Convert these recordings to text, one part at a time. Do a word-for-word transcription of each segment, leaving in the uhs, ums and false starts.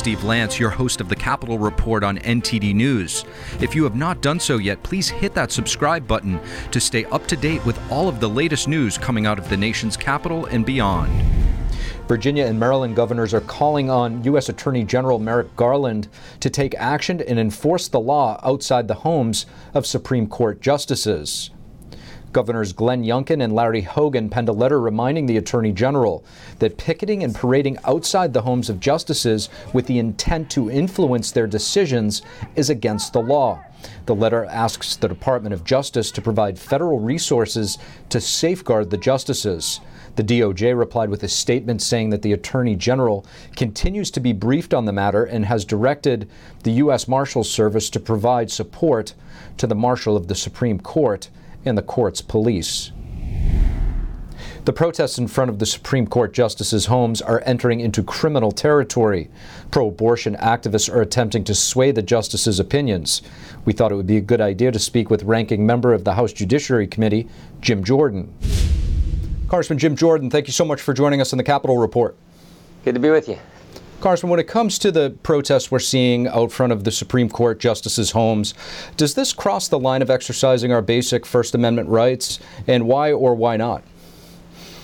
Steve Lance, your host of the Capitol Report on N T D News. If you have not done so yet, please hit that subscribe button to stay up to date with all of the latest news coming out of the nation's capital and beyond. Virginia and Maryland governors are calling on U S. Attorney General Merrick Garland to take action and enforce the law outside the homes of Supreme Court justices. Governors Glenn Youngkin and Larry Hogan penned a letter reminding the Attorney General that picketing and parading outside the homes of justices with the intent to influence their decisions is against the law. The letter asks the Department of Justice to provide federal resources to safeguard the justices. The D O J replied with a statement saying that the Attorney General continues to be briefed on the matter and has directed the U S. Marshals Service to provide support to the Marshal of the Supreme Court and the court's police. The protests in front of the Supreme Court justices' homes are entering into criminal territory. Pro-abortion activists are attempting to sway the justices' opinions. We thought it would be a good idea to speak with Ranking Member of the House Judiciary Committee, Jim Jordan. Congressman Jim Jordan, thank you so much for joining us on the Capitol Report. Good to be with you. Congressman, when it comes to the protests we're seeing out front of the Supreme Court justices' homes, does this cross the line of exercising our basic First Amendment rights, and why or why not?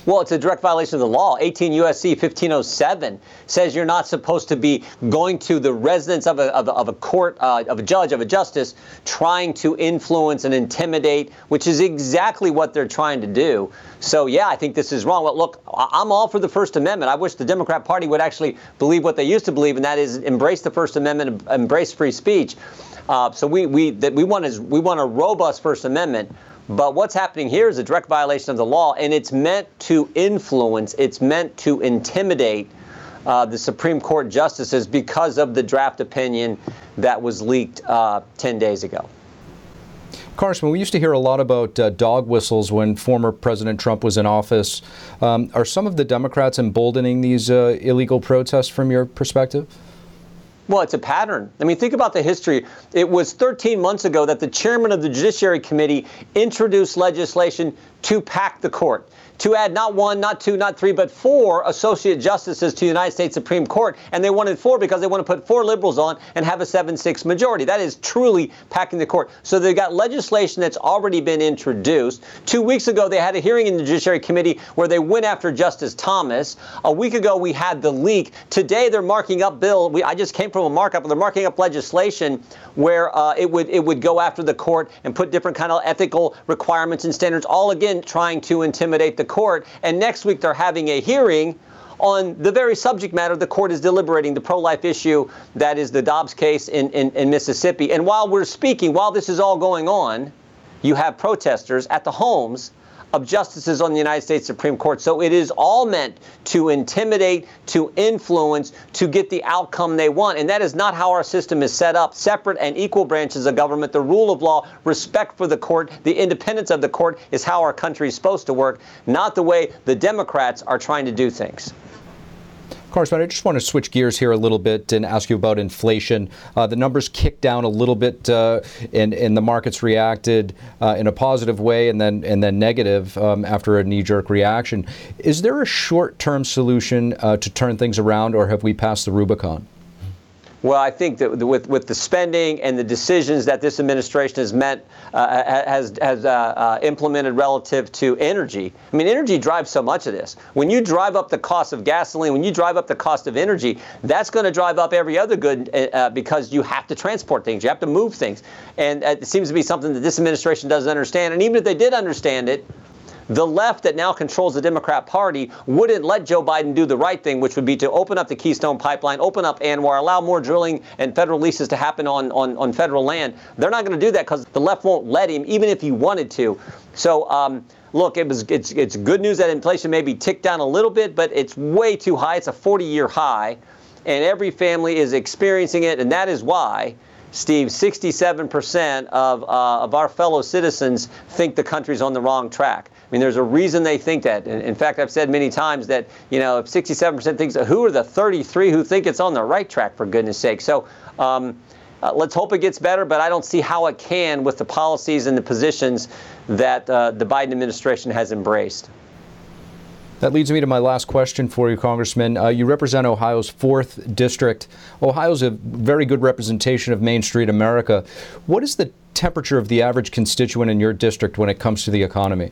Well, it's a direct violation of the law. eighteen U S C fifteen oh seven says you're not supposed to be going to the residence of a, of a, of a court, uh, of a judge, of a justice, trying to influence and intimidate, which is exactly what they're trying to do. So, yeah, I think this is wrong. Well, look, I'm all for the First Amendment. I wish the Democrat Party would actually believe what they used to believe, and that is embrace the First Amendment, embrace free speech. Uh, so we we that we want is we want a robust First Amendment. But what's happening here is a direct violation of the law, and it's meant to influence, it's meant to intimidate uh, the Supreme Court justices because of the draft opinion that was leaked uh, ten days ago. Congressman, we used to hear a lot about uh, dog whistles when former President Trump was in office. Um, are some of the Democrats emboldening these uh, illegal protests from your perspective? Well, it's a pattern. I mean, think about the history. It was thirteen months ago that the chairman of the Judiciary Committee introduced legislation to pack the court, to add not one, not two, not three, but four associate justices to the United States Supreme Court. And they wanted four because they want to put four liberals on and have a seven six majority. That is truly packing the court. So they've got legislation that's already been introduced. Two weeks ago, they had a hearing in the Judiciary Committee where they went after Justice Thomas. A week ago, we had the leak. Today, they're marking up bill. We, I just came from a markup, and they're marking up legislation where uh, it would it would go after the court and put different kind of ethical requirements and standards, all again trying to intimidate the court. And next week they're having a hearing on the very subject matter the court is deliberating, the pro-life issue that is the Dobbs case in, in, in Mississippi. And while we're speaking, while this is all going on, you have protesters at the homes of justices on the United States Supreme Court. So it is all meant to intimidate, to influence, to get the outcome they want. And that is not how our system is set up. Separate and equal branches of government, the rule of law, respect for the court, the independence of the court is how our country is supposed to work, not the way the Democrats are trying to do things. Congressman, I just want to switch gears here a little bit and ask you about inflation. Uh, the numbers kicked down a little bit, uh, and, and the markets reacted uh, in a positive way and then and then negative um, after a knee-jerk reaction. Is there a short-term solution uh, to turn things around, or have we passed the Rubicon? Well, I think that with with the spending and the decisions that this administration has meant uh, has has uh, uh, implemented relative to energy. I mean, energy drives so much of this. When you drive up the cost of gasoline, when you drive up the cost of energy, that's going to drive up every other good uh, because you have to transport things, you have to move things, and it seems to be something that this administration doesn't understand. And even if they did understand it, the left that now controls the Democrat Party wouldn't let Joe Biden do the right thing, which would be to open up the Keystone Pipeline, open up ANWR, allow more drilling and federal leases to happen on, on, on federal land. They're not going to do that because the left won't let him, even if he wanted to. So, um, look, it was, it's, it's good news that inflation maybe ticked down a little bit, but it's way too high. It's a forty-year high, and every family is experiencing it, and that is why, Steve, sixty-seven percent of, uh, of our fellow citizens think the country's on the wrong track. I mean, there's a reason they think that. In fact, I've said many times that, you know, if sixty-seven percent thinks, who are the thirty-three who think it's on the right track, for goodness sake? So um, uh, let's hope it gets better, but I don't see how it can with the policies and the positions that uh, the Biden administration has embraced. That leads me to my last question for you, Congressman. Uh, you represent Ohio's fourth district. Ohio's a very good representation of Main Street America. What is the temperature of the average constituent in your district when it comes to the economy?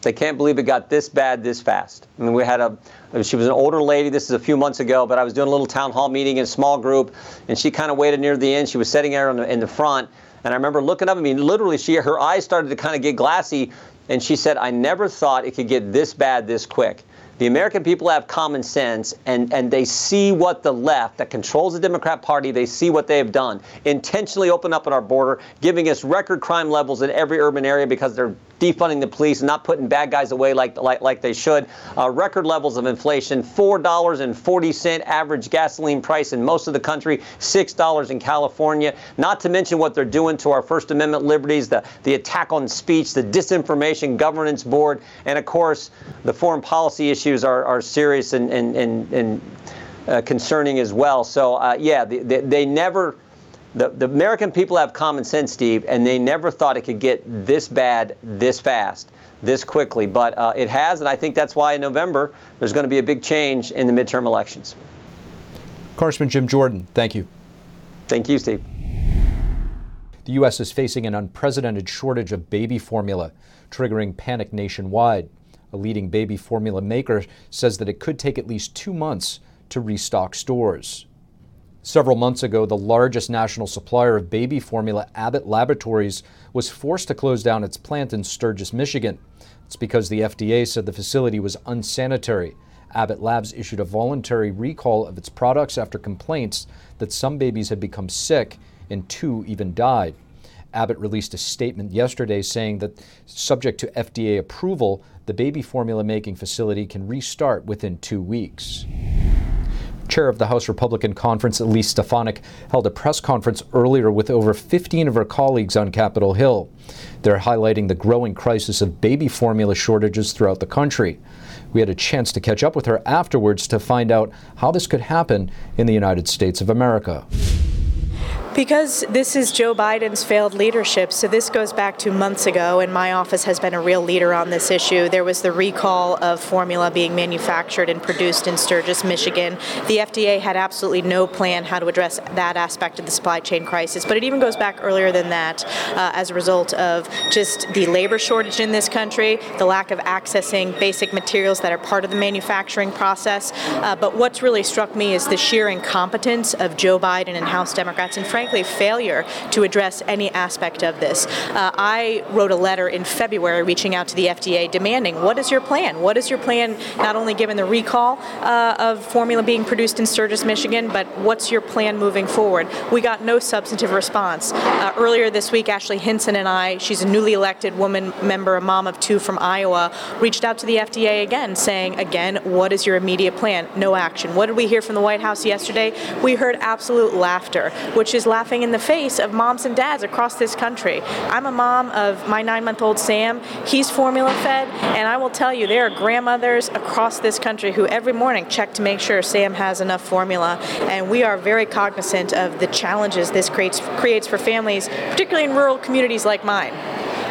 They can't believe it got this bad this fast. I mean, we had a, she was an older lady, this is a few months ago, but I was doing a little town hall meeting in a small group, and she kind of waited near the end. She was sitting there in the, in the front, and I remember looking up at me, literally she, her eyes started to kind of get glassy, and she said, I never thought it could get this bad this quick. The American people have common sense, and, and they see what the left that controls the Democrat Party, they see what they have done. Intentionally open up at our border, giving us record crime levels in every urban area because they're defunding the police, not putting bad guys away like like, like they should. Uh, record levels of inflation, four dollars and forty cents average gasoline price in most of the country, six dollars in California. Not to mention what they're doing to our First Amendment liberties, the, the attack on speech, the disinformation governance board, and of course, the foreign policy issue. Are, are serious and, and, and, and uh, concerning as well. So, uh, yeah, they, they, they never, the, the American people have common sense, Steve, and they never thought it could get this bad, this fast, this quickly. But uh, it has, and I think that's why in November there's going to be a big change in the midterm elections. Congressman Jim Jordan, thank you. Thank you, Steve. The U S is facing an unprecedented shortage of baby formula, triggering panic nationwide. A leading baby formula maker says that it could take at least two months to restock stores. Several months ago, the largest national supplier of baby formula, Abbott Laboratories, was forced to close down its plant in Sturgis, Michigan. It's because the F D A said the facility was unsanitary. Abbott Labs issued a voluntary recall of its products after complaints that some babies had become sick and two even died. Abbott released a statement yesterday saying that, subject to F D A approval, the baby formula making facility can restart within two weeks. Chair of the House Republican Conference, Elise Stefanik, held a press conference earlier with over fifteen of her colleagues on Capitol Hill. They're highlighting the growing crisis of baby formula shortages throughout the country. We had a chance to catch up with her afterwards to find out how this could happen in the United States of America. Because this is Joe Biden's failed leadership, so this goes back to months ago, and my office has been a real leader on this issue. There was the recall of formula being manufactured and produced in Sturgis, Michigan. The F D A had absolutely no plan how to address that aspect of the supply chain crisis, but it even goes back earlier than that uh, as a result of just the labor shortage in this country, the lack of accessing basic materials that are part of the manufacturing process. Uh, but what's really struck me is the sheer incompetence of Joe Biden and House Democrats, and frankly, failure to address any aspect of this. Uh, I wrote a letter in February reaching out to the F D A demanding, what is your plan? What is your plan, not only given the recall uh, of formula being produced in Sturgis, Michigan, but what's your plan moving forward? We got no substantive response. Uh, earlier this week, Ashley Hinson and I, she's a newly elected woman member, a mom of two from Iowa, reached out to the F D A again, saying, again, what is your immediate plan? No action. What did we hear from the White House yesterday? We heard absolute laughter, which is laughter laughing in the face of moms and dads across this country. I'm a mom of my nine-month-old Sam. He's formula fed, and I will tell you, there are grandmothers across this country who every morning check to make sure Sam has enough formula, and we are very cognizant of the challenges this creates, creates for families, particularly in rural communities like mine.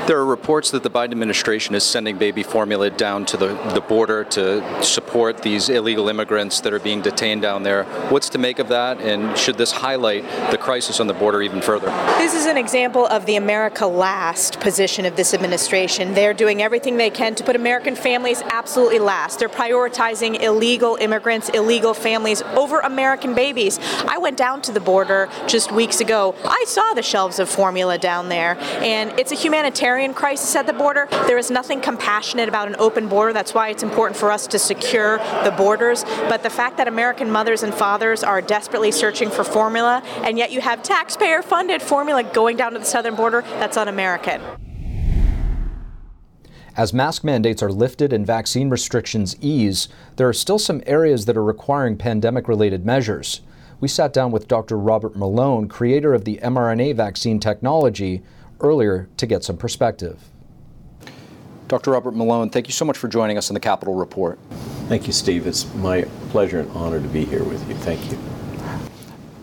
There are reports that the Biden administration is sending baby formula down to the, the border to support these illegal immigrants that are being detained down there. What's to make of that, and should this highlight the crisis on the border even further? This is an example of the America Last position of this administration. They're doing everything they can to put American families absolutely last. They're prioritizing illegal immigrants, illegal families over American babies. I went down to the border just weeks ago. I saw the shelves of formula down there, and it's a humanitarian crisis at the border. There is nothing compassionate about an open border. That's why it's important for us to secure the borders. But the fact that American mothers and fathers are desperately searching for formula, and yet you have taxpayer-funded formula going down to the southern border, that's un-American. As mask mandates are lifted and vaccine restrictions ease, there are still some areas that are requiring pandemic-related measures. We sat down with Doctor Robert Malone, creator of the mRNA vaccine technology, earlier to get some perspective. Doctor Robert Malone, thank you so much for joining us on the Capitol Report. Thank you, Steve. It's my pleasure and honor to be here with you. Thank you.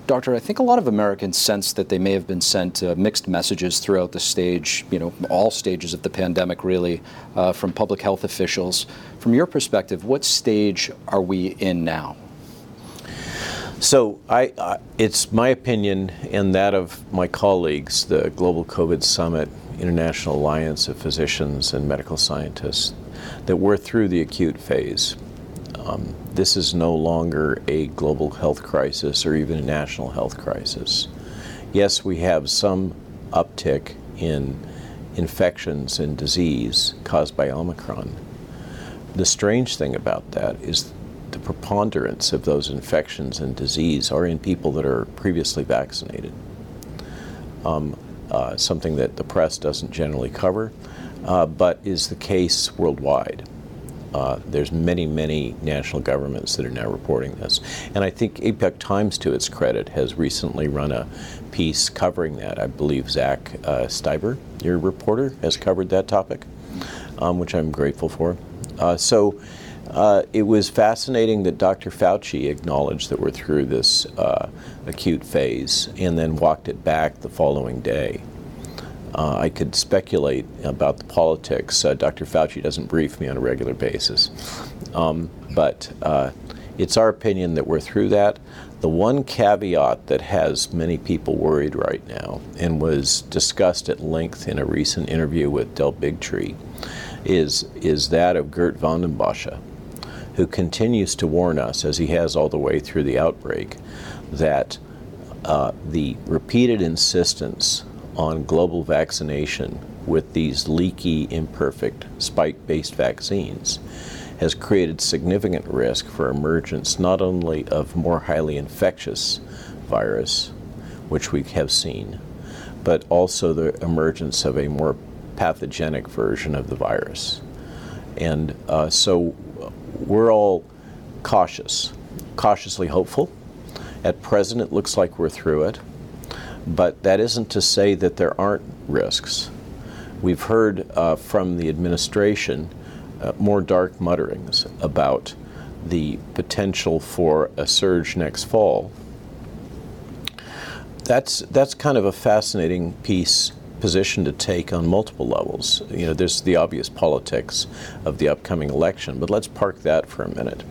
Doctor, I think a lot of Americans sense that they may have been sent uh, mixed messages throughout the stage, you know, all stages of the pandemic, really, uh, from public health officials. From your perspective, what stage are we in now? So I, uh, it's my opinion and that of my colleagues, the Global COVID Summit, International Alliance of Physicians and Medical Scientists, that we're through the acute phase. Um, this is no longer a global health crisis or even a national health crisis. Yes, we have some uptick in infections and disease caused by Omicron. The strange thing about that is the preponderance of those infections and disease are in people that are previously vaccinated, um, uh, something that the press doesn't generally cover, uh, but is the case worldwide. Uh, there's many, many national governments that are now reporting this. And I think Epoch Times, to its credit, has recently run a piece covering that. I believe Zach uh, Stieber, your reporter, has covered that topic, um, which I'm grateful for. Uh, so uh, it was fascinating that Doctor Fauci acknowledged that we're through this uh, acute phase and then walked it back the following day. Uh, I could speculate about the politics. Uh, Doctor Fauci doesn't brief me on a regular basis. Um, but uh, it's our opinion that we're through that. The one caveat that has many people worried right now and was discussed at length in a recent interview with Del Bigtree is, is that of Gert van den Bosche, who continues to warn us, as he has all the way through the outbreak, that uh, the repeated insistence on global vaccination with these leaky, imperfect, spike-based vaccines has created significant risk for emergence not only of more highly infectious virus, which we have seen, but also the emergence of a more pathogenic version of the virus. And uh, so we're all cautious, cautiously hopeful. At present, it looks like we're through it. But that isn't to say that there aren't risks. We've heard uh, from the administration uh, more dark mutterings about the potential for a surge next fall. That's that's kind of a fascinating piece, position to take on multiple levels. You know, there's the obvious politics of the upcoming election, but let's park that for a minute.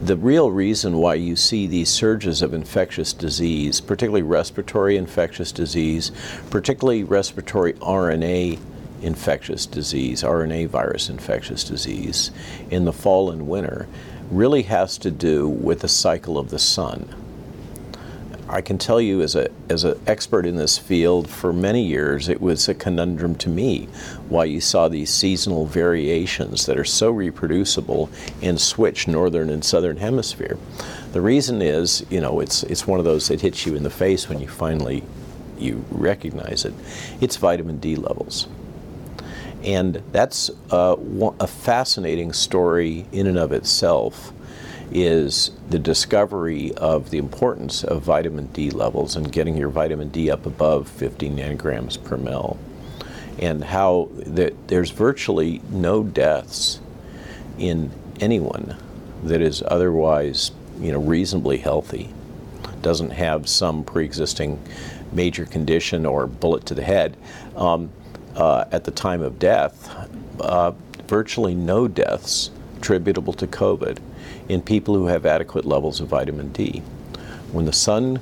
The real reason why you see these surges of infectious disease, particularly respiratory infectious disease, particularly respiratory R N A infectious disease, R N A virus infectious disease, in the fall and winter, really has to do with the cycle of the sun. I can tell you as a as an expert in this field, for many years it was a conundrum to me why you saw these seasonal variations that are so reproducible and switch northern and southern hemisphere. The reason is, you know, it's it's one of those that hits you in the face when you finally you recognize it. It's vitamin D levels. And that's a, a fascinating story in and of itself, is the discovery of the importance of vitamin D levels and getting your vitamin D up above fifty nanograms per mil, and how that there's virtually no deaths in anyone that is otherwise, you know, reasonably healthy, doesn't have some pre-existing major condition or bullet to the head um, uh, at the time of death. Uh, virtually no deaths attributable to COVID in people who have adequate levels of vitamin D. When the sun,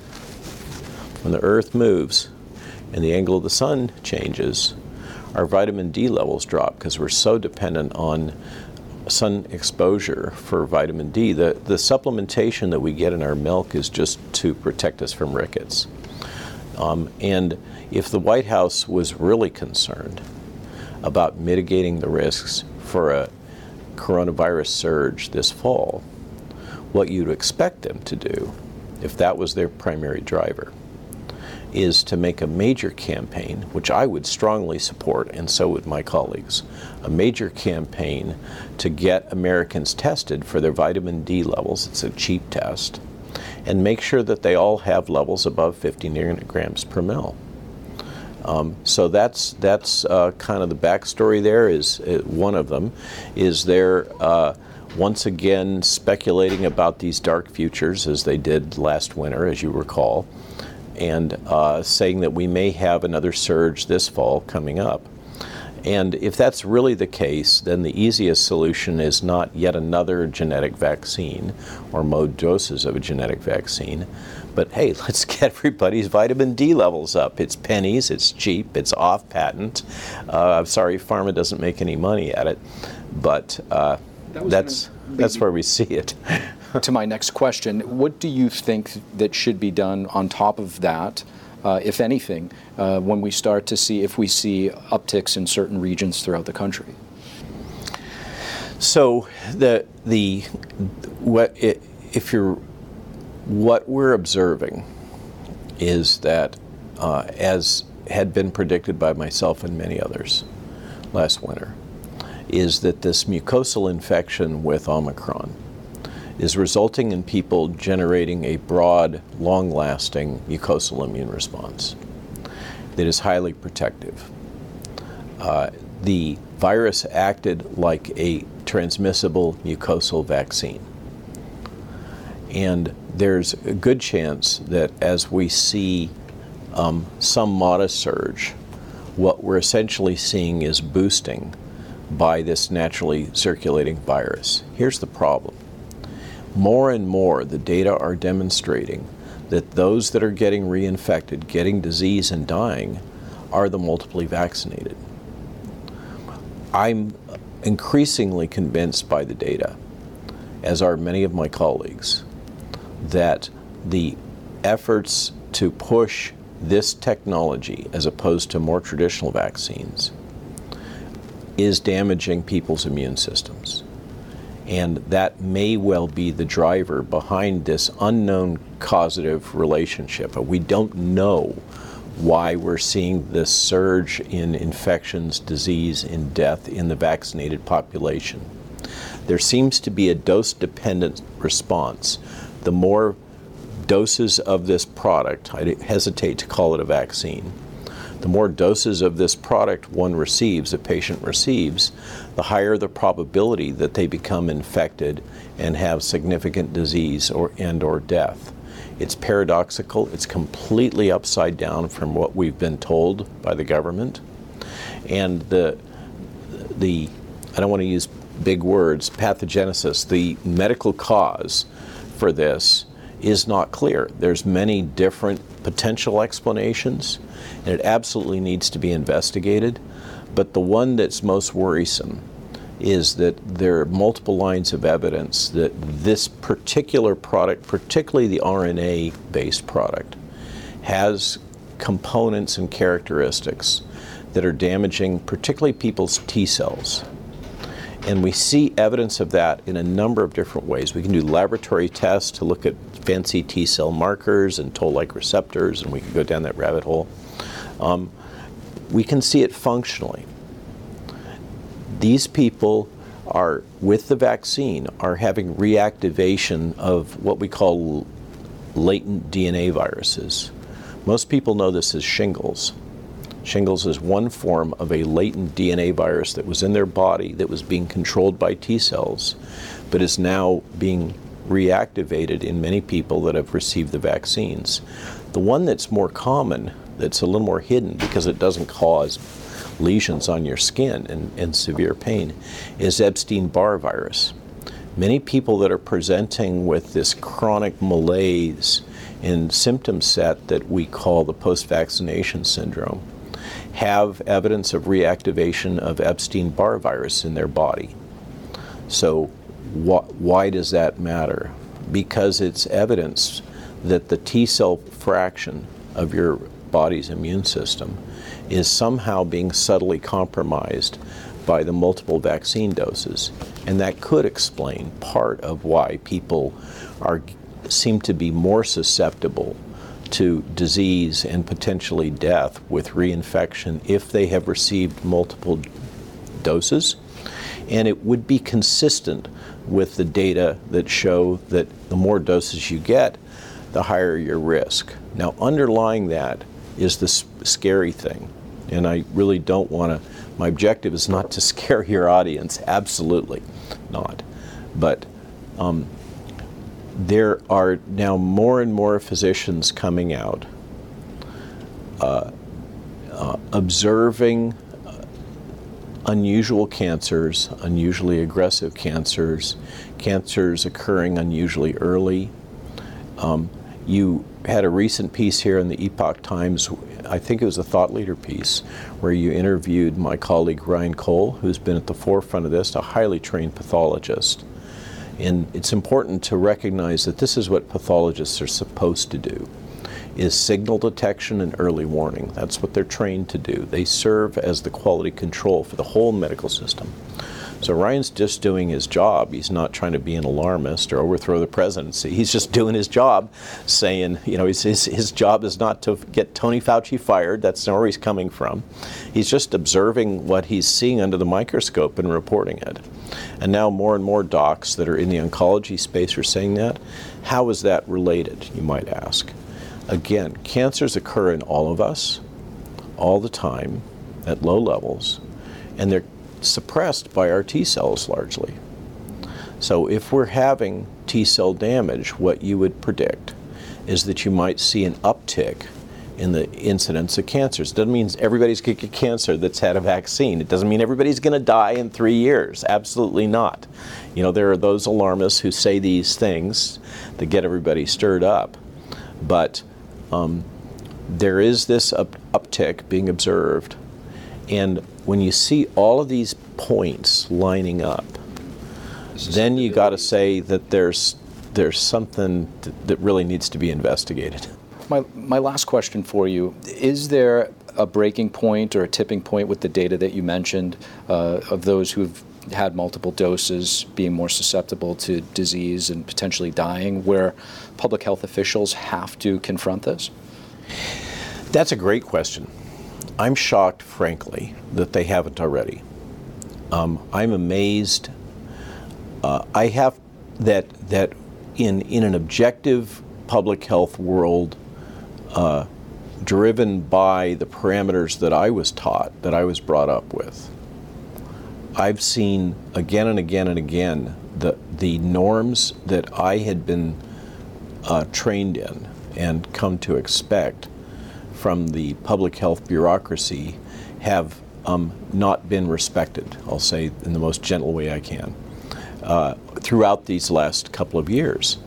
when the earth moves and the angle of the sun changes, our vitamin D levels drop because we're so dependent on sun exposure for vitamin D. The, the supplementation that we get in our milk is just to protect us from rickets. Um, and if the White House was really concerned about mitigating the risks for a coronavirus surge this fall, what you'd expect them to do, if that was their primary driver, is to make a major campaign, which I would strongly support, and so would my colleagues, a major campaign to get Americans tested for their vitamin D levels. It's a cheap test, and make sure that they all have levels above fifty nanograms per mil. Um, so that's that's uh, kind of the backstory. There is uh, one of them is there uh, once again speculating about these dark futures as they did last winter, as you recall, and uh, saying that we may have another surge this fall coming up. And if that's really the case, then the easiest solution is not yet another genetic vaccine or more doses of a genetic vaccine. But hey, let's get everybody's vitamin D levels up. It's pennies, it's cheap, it's off patent. Uh, I'm sorry, pharma doesn't make any money at it, but uh, that that's, that's where we see it. To my next question, what do you think that should be done on top of that? Uh, if anything, uh, when we start to see, if we see upticks in certain regions throughout the country? So the the what it, if you're what we're observing is that uh, as had been predicted by myself and many others last winter, is that this mucosal infection with Omicron is resulting in people generating a broad, long-lasting mucosal immune response that is highly protective. Uh, the virus acted like a transmissible mucosal vaccine. And there's a good chance that as we see um, some modest surge, what we're essentially seeing is boosting by this naturally circulating virus. Here's the problem. More and more, the data are demonstrating that those that are getting reinfected, getting disease and dying, are the multiply vaccinated. I'm increasingly convinced by the data, as are many of my colleagues, that the efforts to push this technology, as opposed to more traditional vaccines, is damaging people's immune systems. And that may well be the driver behind this unknown causative relationship. We don't know why we're seeing this surge in infections, disease, and death in the vaccinated population. There seems to be a dose-dependent response. The more doses of this product, I hesitate to call it a vaccine, the more doses of this product one receives, a patient receives, the higher the probability that they become infected and have significant disease or and or death. It's paradoxical. It's completely upside down from what we've been told by the government. And the, the I don't want to use big words, pathogenesis, the medical cause for this is not clear. There's many different potential explanations, and it absolutely needs to be investigated. But the one that's most worrisome is that there are multiple lines of evidence that this particular product, particularly the R N A-based product, has components and characteristics that are damaging particularly people's T cells. And we see evidence of that in a number of different ways. We can do laboratory tests to look at fancy T cell markers and toll-like receptors, and we can go down that rabbit hole. Um, we can see it functionally. These people are, with the vaccine, are having reactivation of what we call latent D N A viruses. Most people know this as shingles. Shingles is one form of a latent D N A virus that was in their body that was being controlled by T cells, but is now being reactivated in many people that have received the vaccines. The one that's more common, that's a little more hidden because it doesn't cause lesions on your skin and, and severe pain, is Epstein-Barr virus. Many people that are presenting with this chronic malaise and symptom set that we call the post-vaccination syndrome have evidence of reactivation of Epstein-Barr virus in their body. So wh- why does that matter? Because it's evidence that the T cell fraction of your body's immune system is somehow being subtly compromised by the multiple vaccine doses. And that could explain part of why people are seem to be more susceptible to disease and potentially death with reinfection if they have received multiple doses. And it would be consistent with the data that show that the more doses you get, the higher your risk. Now, underlying that is the scary thing. And I really don't want to, my objective is not to scare your audience, absolutely not. But um, there are now more and more physicians coming out, uh, uh, observing unusual cancers, unusually aggressive cancers, cancers occurring unusually early. Um, you had a recent piece here in the Epoch Times, I think it was a thought leader piece, where you interviewed my colleague Ryan Cole, who's been at the forefront of this, a highly trained pathologist. And it's important to recognize that this is what pathologists are supposed to do, is signal detection and early warning. That's what they're trained to do. They serve as the quality control for the whole medical system. So Ryan's just doing his job. He's not trying to be an alarmist or overthrow the presidency. He's just doing his job, saying, you know, his, his, his job is not to get Tony Fauci fired. That's not where he's coming from. He's just observing what he's seeing under the microscope and reporting it. And now more and more docs that are in the oncology space are saying that. How is that related, you might ask? Again, cancers occur in all of us, all the time, at low levels, and they're suppressed by our T cells largely. So if we're having T cell damage, what you would predict is that you might see an uptick in the incidence of cancers. Doesn't mean everybody's going to get cancer that's had a vaccine. It doesn't mean everybody's going to die in three years. Absolutely not. You know, there are those alarmists who say these things that get everybody stirred up. But Um, there is this up- uptick being observed, and when you see all of these points lining up, then you got to say that there's there's something th- that really needs to be investigated. My my last question for you is: there a breaking point or a tipping point with the data that you mentioned uh, of those who've had multiple doses being more susceptible to disease and potentially dying, where public health officials have to confront this? That's a great question. I'm shocked, frankly, that they haven't already. Um, I'm amazed. Uh, I have that that in in an objective public health world, uh, driven by the parameters that I was taught, that I was brought up with, I've seen again and again and again the the norms that I had been uh, trained in and come to expect from the public health bureaucracy have um, not been respected, I'll say in the most gentle way I can, uh, throughout these last couple of years.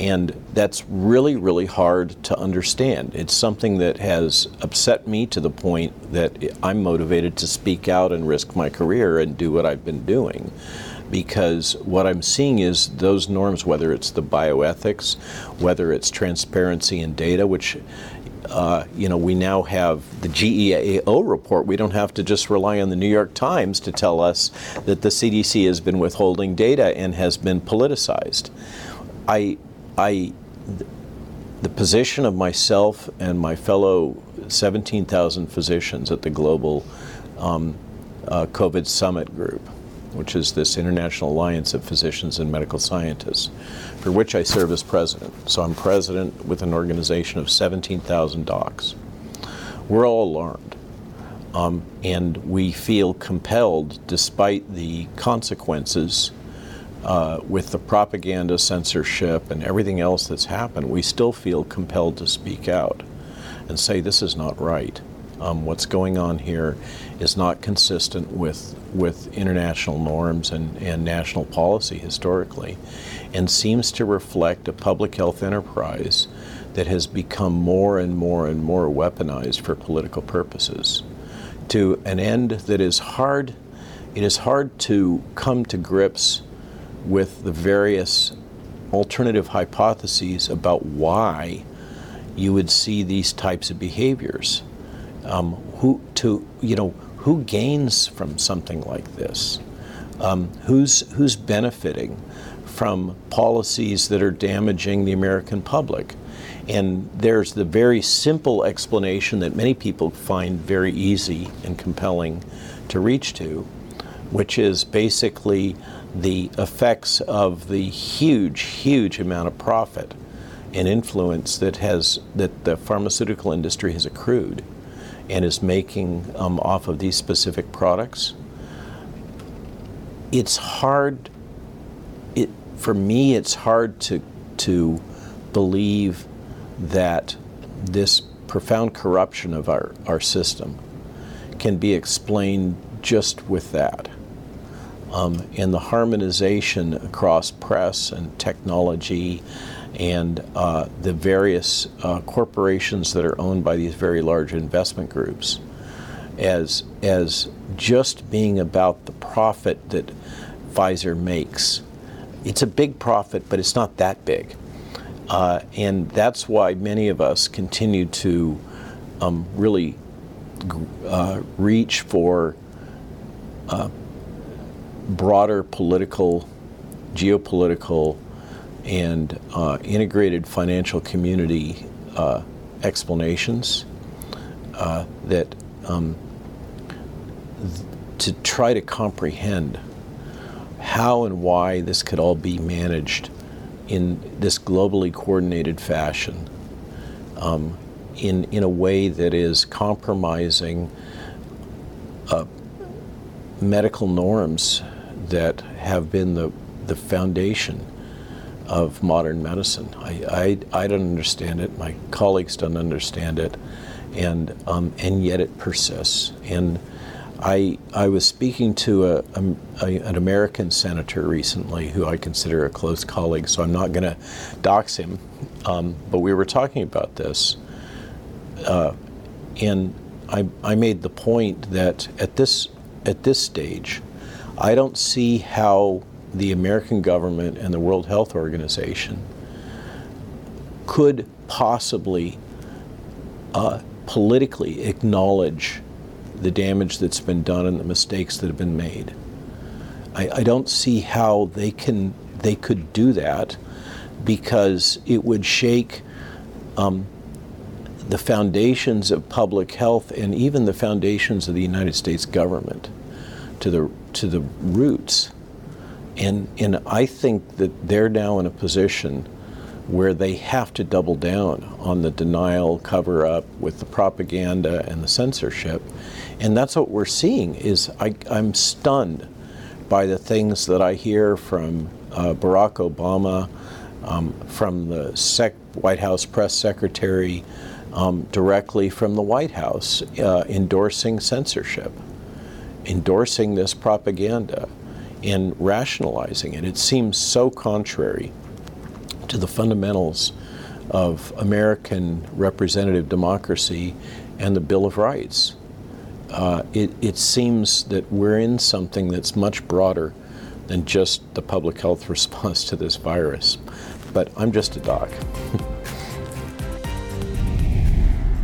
And that's really, really hard to understand. It's something that has upset me to the point that I'm motivated to speak out and risk my career and do what I've been doing. Because what I'm seeing is those norms, whether it's the bioethics, whether it's transparency in data, which Uh, you know, we now have the G E A O report. We don't have to just rely on the New York Times to tell us that the C D C has been withholding data and has been politicized. I, I, the position of myself and my fellow seventeen thousand physicians at the Global um, uh, COVID Summit group, which is this international alliance of physicians and medical scientists, for which I serve as president. So I'm president with an organization of seventeen thousand docs. We're all alarmed, um, and we feel compelled, despite the consequences uh, with the propaganda, censorship, and everything else that's happened, we still feel compelled to speak out and say this is not right. Um, what's going on here is not consistent with with international norms and, and national policy historically, and seems to reflect a public health enterprise that has become more and more and more weaponized for political purposes, to an end that is hard, it is hard to come to grips with the various alternative hypotheses about why you would see these types of behaviors. Um, who to you know who gains from something like this? Um, who's who's benefiting from policies that are damaging the American public? And there's the very simple explanation that many people find very easy and compelling to reach to, which is basically the effects of the huge, huge amount of profit and influence that has that the pharmaceutical industry has accrued and is making um, off of these specific products. It's hard it, for me, it's hard to to believe that this profound corruption of our, our system can be explained just with that. Um, and the harmonization across press and technology and uh, the various uh, corporations that are owned by these very large investment groups as as just being about the profit that Pfizer makes. It's a big profit, but it's not that big. Uh, and that's why many of us continue to um, really uh, reach for uh, broader political, geopolitical, and uh, integrated financial community uh, explanations uh, that um, th- to try to comprehend how and why this could all be managed in this globally coordinated fashion, um, in in a way that is compromising uh, medical norms that have been the the foundation of modern medicine. I, I, I don't understand it. My colleagues don't understand it, and um, and yet it persists. And I I was speaking to a, a, a an American senator recently who I consider a close colleague, so I'm not going to dox him. Um, but we were talking about this, uh, and I I made the point that at this at this stage, I don't see how the American government and the World Health Organization could possibly uh, politically acknowledge the damage that's been done and the mistakes that have been made. I, I don't see how they can they could do that, because it would shake um, the foundations of public health and even the foundations of the United States government to the to the roots. And and I think that they're now in a position where they have to double down on the denial, cover up with the propaganda and the censorship. And that's what we're seeing. Is I, I'm stunned by the things that I hear from uh, Barack Obama, um, from the sec- White House press secretary, um, directly from the White House, uh, endorsing censorship, endorsing this propaganda, and rationalizing it. It seems so contrary to the fundamentals of American representative democracy and the Bill of Rights. Uh, it, it seems that we're in something that's much broader than just the public health response to this virus. But I'm just a doc.